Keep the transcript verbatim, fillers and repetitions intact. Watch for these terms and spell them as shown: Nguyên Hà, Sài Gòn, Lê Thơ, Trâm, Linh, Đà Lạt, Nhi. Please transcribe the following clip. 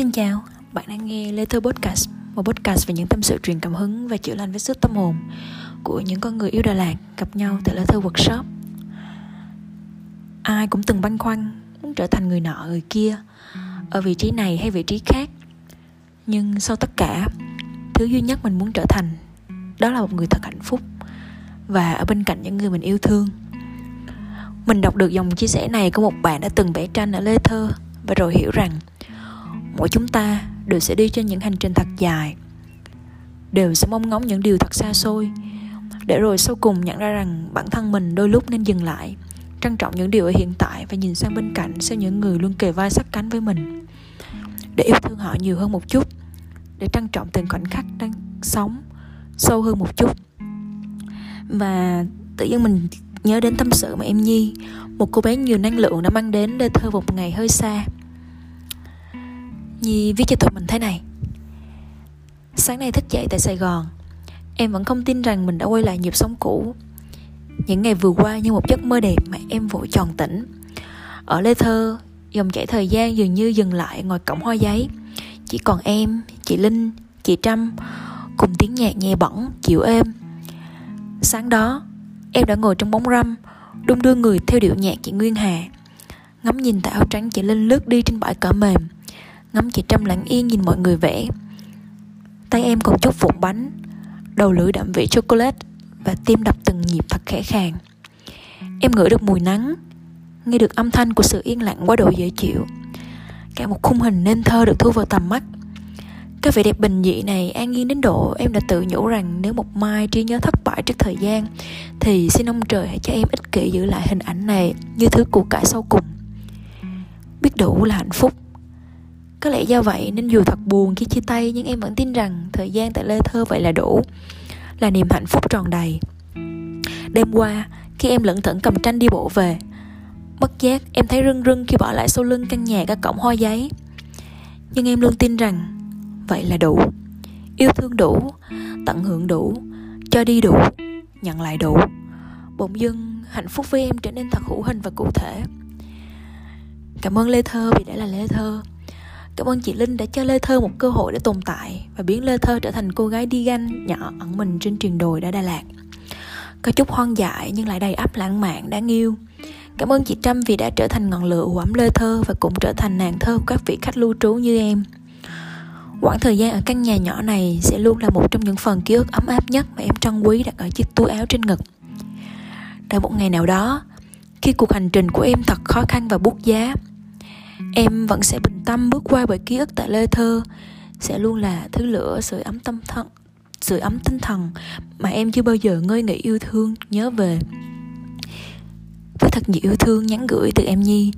Xin chào, bạn đang nghe Lê Thơ Podcast, một podcast về những tâm sự truyền cảm hứng và chữa lành vết xước tâm hồn của những con người yêu Đà Lạt gặp nhau tại Lê Thơ Workshop. Ai cũng từng băn khoăn muốn trở thành người nọ người kia, ở vị trí này hay vị trí khác. Nhưng sau tất cả, thứ duy nhất mình muốn trở thành đó là một người thật hạnh phúc và ở bên cạnh những người mình yêu thương. Mình đọc được dòng chia sẻ này của một bạn đã từng vẽ tranh ở Lê Thơ và rồi hiểu rằng mỗi chúng ta đều sẽ đi trên những hành trình thật dài, đều sẽ mong ngóng những điều thật xa xôi, để rồi sau cùng nhận ra rằng bản thân mình đôi lúc nên dừng lại, trân trọng những điều ở hiện tại và nhìn sang bên cạnh xem những người luôn kề vai sát cánh với mình, để yêu thương họ nhiều hơn một chút, để trân trọng từng khoảnh khắc đang sống sâu hơn một chút. Và tự nhiên mình nhớ đến tâm sự mà em Nhi, một cô bé nhiều năng lượng đã mang đến Lê Thơ một ngày hơi xa. Nhi viết cho tụi mình thế này: sáng nay thức dậy tại Sài Gòn, em vẫn không tin rằng mình đã quay lại nhịp sống cũ. Những ngày vừa qua như một giấc mơ đẹp mà em vội tròn tỉnh. Ở Lê Thơ, dòng chảy thời gian dường như dừng lại ngoài cổng Hoa Giấy. Chỉ còn em, chị Linh, chị Trâm cùng tiếng nhạc nhẹ bẫng, dịu êm. Sáng đó, em đã ngồi trong bóng râm, đung đưa người theo điệu nhạc chị Nguyên Hà, ngắm nhìn tà áo trắng chị Linh lướt đi trên bãi cỏ mềm, ngắm chị Trâm lặng yên nhìn mọi người vẽ. Tay em còn chút vụn bánh, đầu lưỡi đậm vị chocolate và tim đập từng nhịp thật khẽ khàng. Em ngửi được mùi nắng, nghe được âm thanh của sự yên lặng quá độ dễ chịu. Cả một khung hình nên thơ được thu vào tầm mắt. Cái vẻ đẹp bình dị này an nhiên đến độ em đã tự nhủ rằng nếu một mai trí nhớ thất bại trước thời gian thì xin ông trời hãy cho em ích kỷ giữ lại hình ảnh này như thứ của cải sau cùng. Biết đủ là hạnh phúc. Có lẽ do vậy nên dù thật buồn khi chia tay, nhưng em vẫn tin rằng thời gian tại Lê Thơ vậy là đủ, là niềm hạnh phúc tròn đầy. Đêm qua, khi em lững thững cầm tranh đi bộ về, bất giác em thấy rưng rưng khi bỏ lại sau lưng căn nhà các cổng Hoa Giấy. Nhưng em luôn tin rằng vậy là đủ. Yêu thương đủ, tận hưởng đủ, cho đi đủ, nhận lại đủ. Bỗng dưng hạnh phúc với em trở nên thật hữu hình và cụ thể. Cảm ơn Lê Thơ vì đã là Lê Thơ. Cảm ơn chị Linh đã cho Lê Thơ một cơ hội để tồn tại và biến Lê Thơ trở thành cô gái đi ganh nhỏ ẩn mình trên triền đồi đã Đà Lạt, có chút hoang dại nhưng lại đầy ắp lãng mạn đáng yêu. Cảm ơn chị Trâm vì đã trở thành ngọn lửa ấm Lê Thơ và cũng trở thành nàng thơ của các vị khách lưu trú như em. Quãng thời gian ở căn nhà nhỏ này sẽ luôn là một trong những phần ký ức ấm áp nhất mà em trân quý đặt ở chiếc túi áo trên ngực. Đợi một ngày nào đó, khi cuộc hành trình của em thật khó khăn và buốt giá, em vẫn sẽ bình tâm bước qua bởi ký ức tại Lê Thơ sẽ luôn là thứ lửa sưởi ấm tâm thần, sưởi ấm tinh thần mà em chưa bao giờ ngơi nghỉ yêu thương nhớ về. Với thật nhiều yêu thương nhắn gửi từ em Nhi.